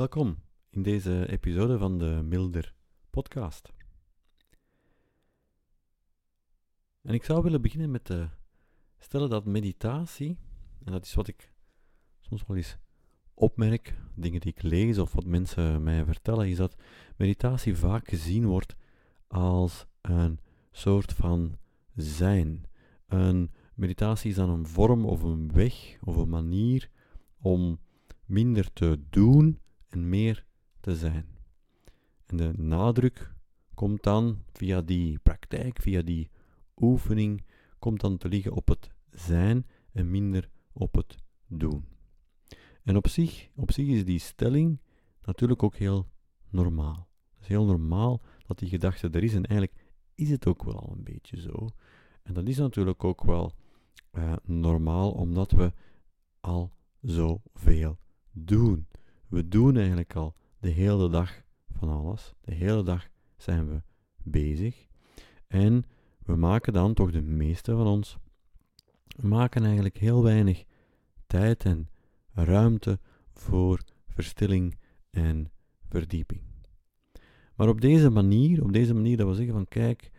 Welkom in deze episode van de Milder Podcast. En ik zou willen beginnen met te stellen dat meditatie, en dat is wat ik soms wel eens opmerk, dingen die ik lees of wat mensen mij vertellen, is dat meditatie vaak gezien wordt als een soort van zijn. Een meditatie is dan een vorm of een weg of een manier om minder te doen en meer te zijn. En de nadruk komt dan via die praktijk, via die oefening, komt dan te liggen op het zijn en minder op het doen. En op zich is die stelling natuurlijk ook heel normaal. Het is heel normaal dat die gedachte er is en eigenlijk is het ook wel al een beetje zo. En dat is natuurlijk ook wel normaal omdat we al zoveel doen. We doen eigenlijk al de hele dag van alles. De hele dag zijn we bezig. En we maken dan toch de meeste van ons. We maken eigenlijk heel weinig tijd en ruimte voor verstilling en verdieping. Maar op deze manier dat we zeggen van kijk,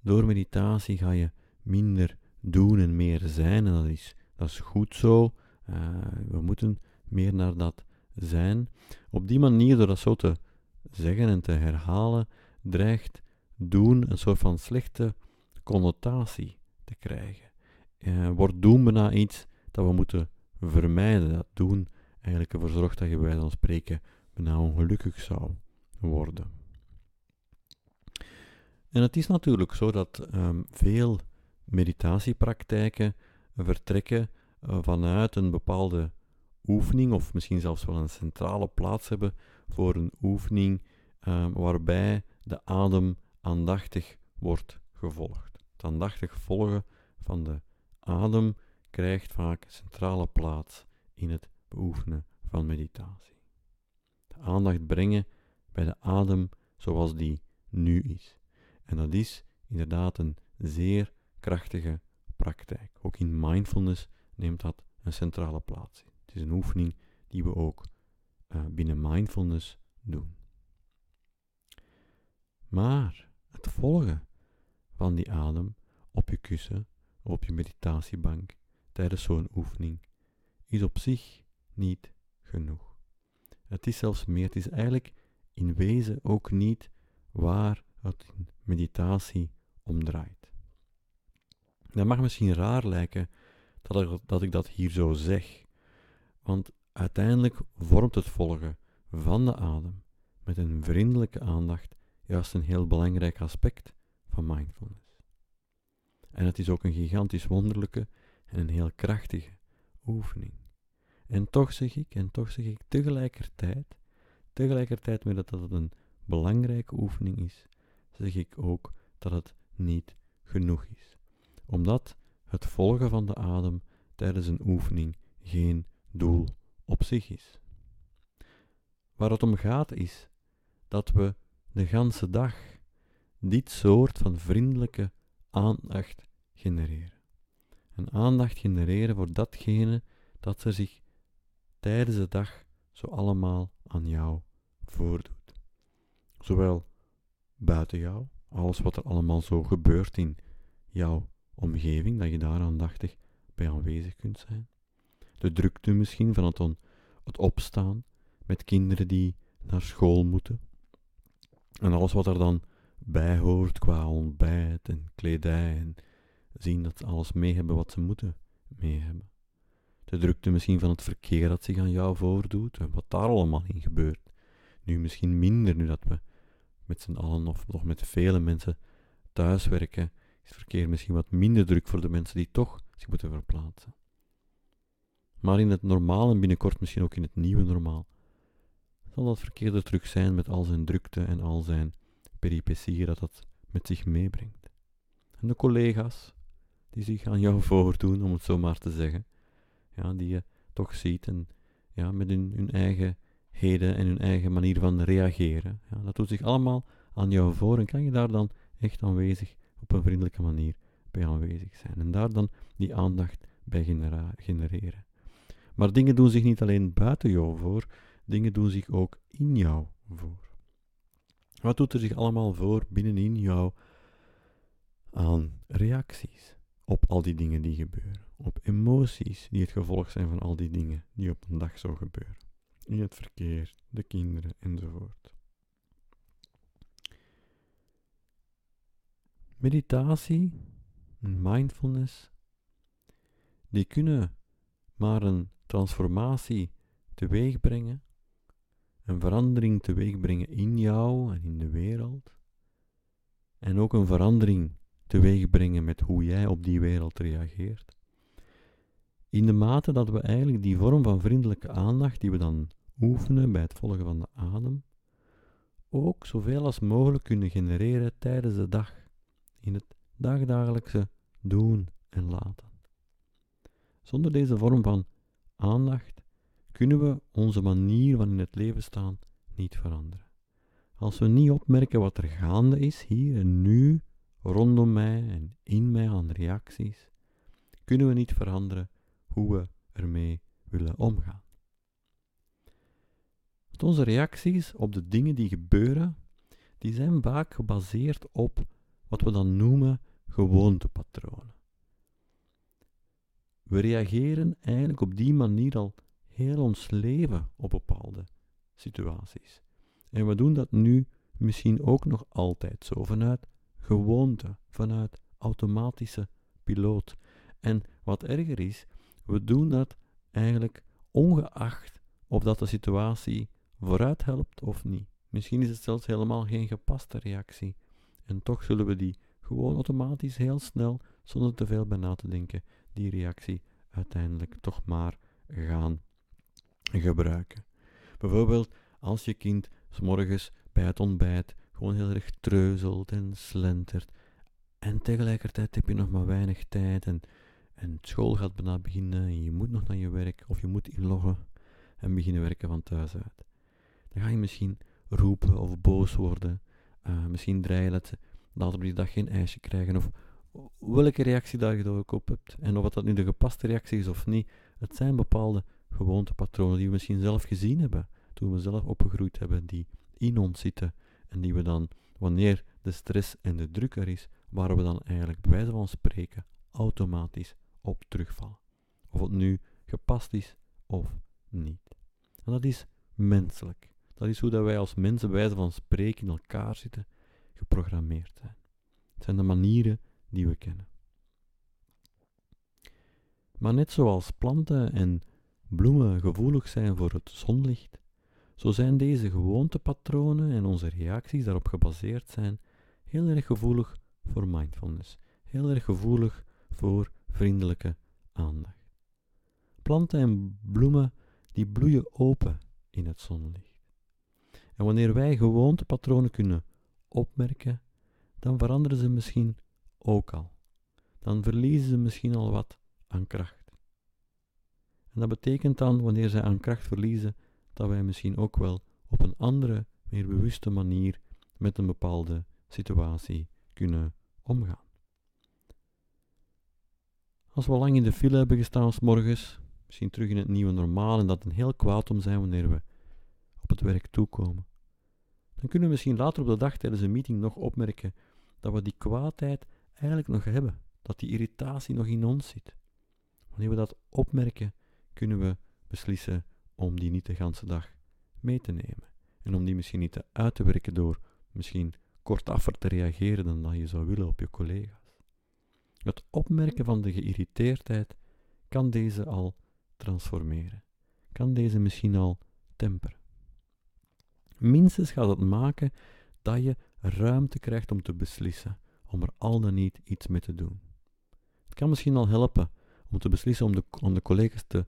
door meditatie ga je minder doen en meer zijn. En dat is goed zo. We moeten meer naar dat zijn. Op die manier, door dat zo te zeggen en te herhalen, dreigt doen een soort van slechte connotatie te krijgen. Wordt doen bijna iets dat we moeten vermijden. Dat doen eigenlijk ervoor zorgt dat je bij wijze van spreken bijna ongelukkig zou worden. En het is natuurlijk zo dat veel meditatiepraktijken vertrekken vanuit een bepaalde oefening, of misschien zelfs wel een centrale plaats hebben voor een oefening waarbij de adem aandachtig wordt gevolgd. Het aandachtig volgen van de adem krijgt vaak centrale plaats in het beoefenen van meditatie. De aandacht brengen bij de adem zoals die nu is. En dat is inderdaad een zeer krachtige praktijk. Ook in mindfulness neemt dat een centrale plaats in. Het is een oefening die we ook binnen mindfulness doen. Maar het volgen van die adem op je kussen, op je meditatiebank, tijdens zo'n oefening, is op zich niet genoeg. Het is zelfs meer, het is eigenlijk in wezen ook niet waar het in meditatie om draait. Dat mag misschien raar lijken dat ik dat hier zo zeg, want uiteindelijk vormt het volgen van de adem met een vriendelijke aandacht juist een heel belangrijk aspect van mindfulness. En het is ook een gigantisch wonderlijke en een heel krachtige oefening. En toch zeg ik tegelijkertijd met dat het een belangrijke oefening is, zeg ik ook dat het niet genoeg is. Omdat het volgen van de adem tijdens een oefening geen doel op zich is. Waar het om gaat is dat we de ganse dag dit soort van vriendelijke aandacht genereren. Een aandacht genereren voor datgene dat ze zich tijdens de dag zo allemaal aan jou voordoet. Zowel buiten jou, alles wat er allemaal zo gebeurt in jouw omgeving, dat je daar aandachtig bij aanwezig kunt zijn. De drukte misschien van het opstaan met kinderen die naar school moeten. En alles wat er dan bij hoort qua ontbijt en kledij en zien dat ze alles mee hebben wat ze moeten mee hebben. De drukte misschien van het verkeer dat zich aan jou voordoet en wat daar allemaal in gebeurt. Nu misschien minder, nu dat we met z'n allen of nog met vele mensen thuiswerken, is het verkeer misschien wat minder druk voor de mensen die toch zich moeten verplaatsen. Maar in het normaal en binnenkort misschien ook in het nieuwe normaal zal dat verkeer er terug zijn met al zijn drukte en al zijn peripetieën dat met zich meebrengt. En de collega's die zich aan jou voordoen, om het zo maar te zeggen, ja, die je toch ziet en ja, met hun eigen heden en hun eigen manier van reageren. Ja, dat doet zich allemaal aan jou voor en kan je daar dan echt aanwezig op een vriendelijke manier bij aanwezig zijn. En daar dan die aandacht bij genereren. Maar dingen doen zich niet alleen buiten jou voor, dingen doen zich ook in jou voor. Wat doet er zich allemaal voor binnenin jou aan reacties op al die dingen die gebeuren, op emoties die het gevolg zijn van al die dingen die op een dag zo gebeuren. In het verkeer, de kinderen enzovoort. Meditatie en mindfulness, die kunnen maar een transformatie teweeg brengen, een verandering teweeg brengen in jou en in de wereld, en ook een verandering teweeg brengen met hoe jij op die wereld reageert. In de mate dat we eigenlijk die vorm van vriendelijke aandacht die we dan oefenen bij het volgen van de adem, ook zoveel als mogelijk kunnen genereren tijdens de dag, in het dagdagelijkse doen en laten. Zonder deze vorm van aandacht kunnen we onze manier van in het leven staan niet veranderen. Als we niet opmerken wat er gaande is, hier en nu, rondom mij en in mij aan reacties, kunnen we niet veranderen hoe we ermee willen omgaan. Want onze reacties op de dingen die gebeuren, die zijn vaak gebaseerd op wat we dan noemen gewoontepatronen. We reageren eigenlijk op die manier al heel ons leven op bepaalde situaties. En we doen dat nu misschien ook nog altijd zo, vanuit gewoonte, vanuit automatische piloot. En wat erger is, we doen dat eigenlijk ongeacht of dat de situatie vooruit helpt of niet. Misschien is het zelfs helemaal geen gepaste reactie. En toch zullen we die gewoon automatisch heel snel, zonder te veel bij na te denken, die reactie uiteindelijk toch maar gaan gebruiken. Bijvoorbeeld als je kind 's morgens bij het ontbijt gewoon heel erg treuzelt en slentert en tegelijkertijd heb je nog maar weinig tijd en school gaat bijna beginnen en je moet nog naar je werk of je moet inloggen en beginnen werken van thuis uit. Dan ga je misschien roepen of boos worden, misschien dreigen dat ze later op die dag geen ijsje krijgen of welke reactie daar je door op hebt en of dat nu de gepaste reactie is of niet. Het zijn bepaalde gewoontepatronen die we misschien zelf gezien hebben toen we zelf opgegroeid hebben, die in ons zitten en die we dan, wanneer de stress en de druk er is, waar we dan eigenlijk bij wijze van spreken automatisch op terugvallen. Of het nu gepast is of niet. En dat is menselijk. Dat is hoe dat wij als mensen bij wijze van spreken in elkaar zitten, geprogrammeerd zijn. Het zijn de manieren die we kennen. Maar net zoals planten en bloemen gevoelig zijn voor het zonlicht, zo zijn deze gewoontepatronen en onze reacties daarop gebaseerd zijn heel erg gevoelig voor mindfulness, heel erg gevoelig voor vriendelijke aandacht. Planten en bloemen die bloeien open in het zonlicht. En wanneer wij gewoontepatronen kunnen opmerken, dan veranderen ze misschien ook al. Dan verliezen ze misschien al wat aan kracht. En dat betekent dan, wanneer zij aan kracht verliezen, dat wij misschien ook wel op een andere, meer bewuste manier met een bepaalde situatie kunnen omgaan. Als we lang in de file hebben gestaan 's morgens, misschien terug in het nieuwe normaal en dat een heel kwaad om zijn wanneer we op het werk toekomen, dan kunnen we misschien later op de dag tijdens een meeting nog opmerken dat we die kwaadheid eigenlijk nog hebben, dat die irritatie nog in ons zit. Wanneer we dat opmerken, kunnen we beslissen om die niet de ganse dag mee te nemen. En om die misschien niet uit te werken door misschien kortaffer te reageren dan dat je zou willen op je collega's. Het opmerken van de geïrriteerdheid kan deze al transformeren. Kan deze misschien al temperen. Minstens gaat het maken dat je ruimte krijgt om te beslissen, om er al dan niet iets mee te doen. Het kan misschien al helpen om te beslissen om de collega's te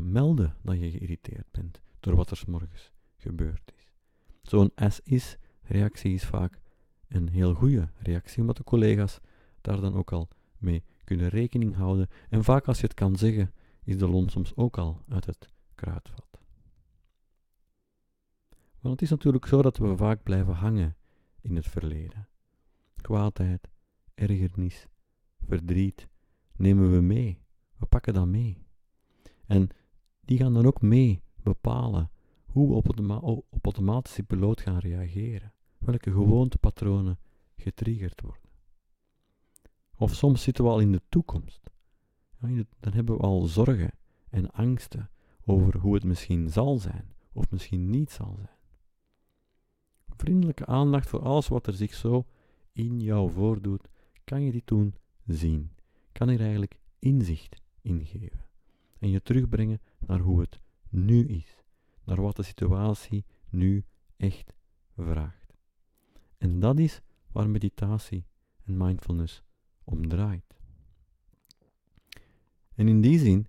melden dat je geïrriteerd bent door wat er 's morgens gebeurd is. Zo'n as-is-reactie is vaak een heel goede reactie, omdat de collega's daar dan ook al mee kunnen rekening houden. En vaak als je het kan zeggen, is de lont soms ook al uit het kruidvat. Want het is natuurlijk zo dat we vaak blijven hangen in het verleden. Kwaadheid, ergernis, verdriet nemen we mee. We pakken dat mee. En die gaan dan ook mee bepalen hoe we op automatische piloot gaan reageren, welke gewoontepatronen getriggerd worden. Of soms zitten we al in de toekomst. Dan hebben we al zorgen en angsten over hoe het misschien zal zijn, of misschien niet zal zijn. Vriendelijke aandacht voor alles wat er zich zo in jou voordoet, kan je dit toen zien. Kan er eigenlijk inzicht in geven. En je terugbrengen naar hoe het nu is. Naar wat de situatie nu echt vraagt. En dat is waar meditatie en mindfulness om draait. En in die zin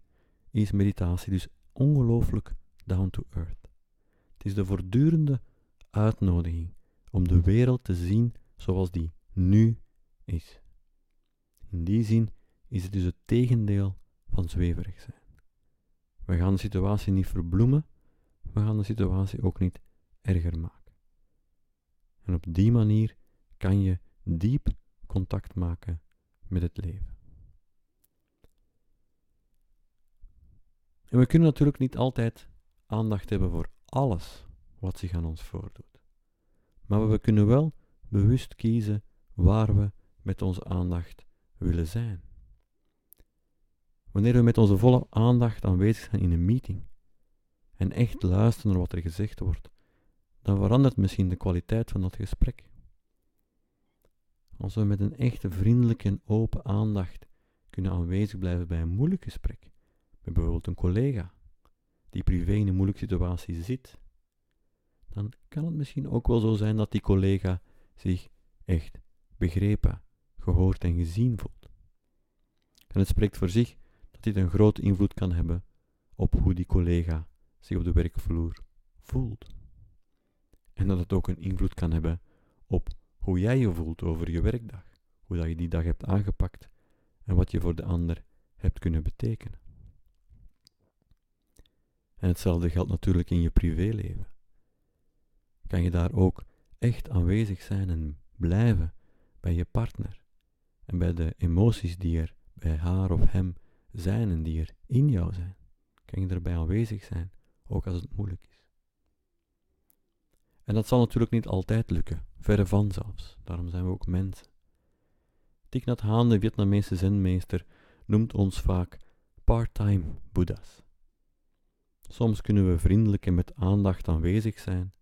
is meditatie dus ongelooflijk down to earth. Het is de voortdurende uitnodiging om de wereld te zien zoals die nu is. In die zin is het dus het tegendeel van zweverig zijn. We gaan de situatie niet verbloemen, we gaan de situatie ook niet erger maken. En op die manier kan je diep contact maken met het leven. En we kunnen natuurlijk niet altijd aandacht hebben voor alles wat zich aan ons voordoet. Maar we kunnen wel bewust kiezen waar we met onze aandacht willen zijn. Wanneer we met onze volle aandacht aanwezig zijn in een meeting en echt luisteren naar wat er gezegd wordt, dan verandert misschien de kwaliteit van dat gesprek. Als we met een echte vriendelijke en open aandacht kunnen aanwezig blijven bij een moeilijk gesprek, met bijvoorbeeld een collega die privé in een moeilijke situatie zit, dan kan het misschien ook wel zo zijn dat die collega zich echt begrepen, gehoord en gezien voelt. En het spreekt voor zich dat dit een grote invloed kan hebben op hoe die collega zich op de werkvloer voelt. En dat het ook een invloed kan hebben op hoe jij je voelt over je werkdag, hoe dat je die dag hebt aangepakt en wat je voor de ander hebt kunnen betekenen. En hetzelfde geldt natuurlijk in je privéleven. Kan je daar ook echt aanwezig zijn en blijven bij je partner en bij de emoties die er bij haar of hem zijn en die er in jou zijn? Kan je daarbij aanwezig zijn, ook als het moeilijk is? En dat zal natuurlijk niet altijd lukken, verre van zelfs. Daarom zijn we ook mensen. Thich Nhat Hanh, de Vietnamese zenmeester, noemt ons vaak part-time boeddha's. Soms kunnen we vriendelijk en met aandacht aanwezig zijn.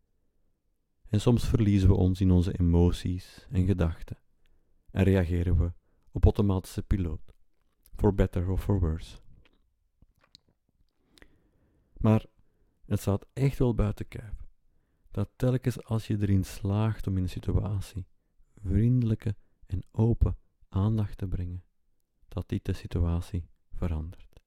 En soms verliezen we ons in onze emoties en gedachten. En reageren we op automatische piloot. For better or for worse. Maar het staat echt wel buiten kijf. Dat telkens als je erin slaagt om in een situatie vriendelijke en open aandacht te brengen. Dat dit de situatie verandert.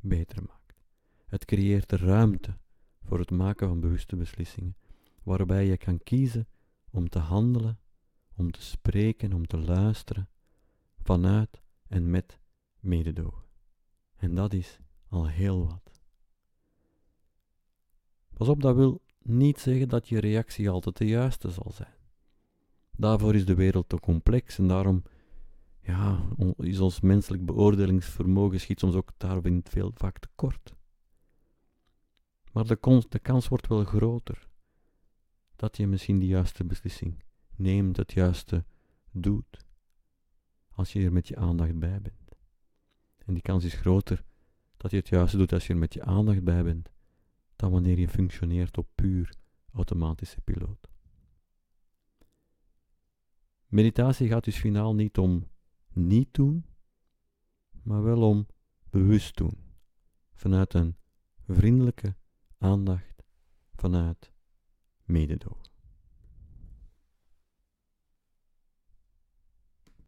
Beter maakt. Het creëert ruimte voor het maken van bewuste beslissingen, waarbij je kan kiezen om te handelen, om te spreken, om te luisteren, vanuit en met mededogen. En dat is al heel wat. Pas op, dat wil niet zeggen dat je reactie altijd de juiste zal zijn. Daarvoor is de wereld te complex en daarom is ons menselijk beoordelingsvermogen schiet soms ook daarin veel vaak tekort. Maar de kans wordt wel groter dat je misschien de juiste beslissing neemt, het juiste doet, als je er met je aandacht bij bent. En die kans is groter dat je het juiste doet als je er met je aandacht bij bent, dan wanneer je functioneert op puur automatische piloot. Meditatie gaat dus finaal niet om niet doen, maar wel om bewust doen, vanuit een vriendelijke aandacht, vanuit mededogen.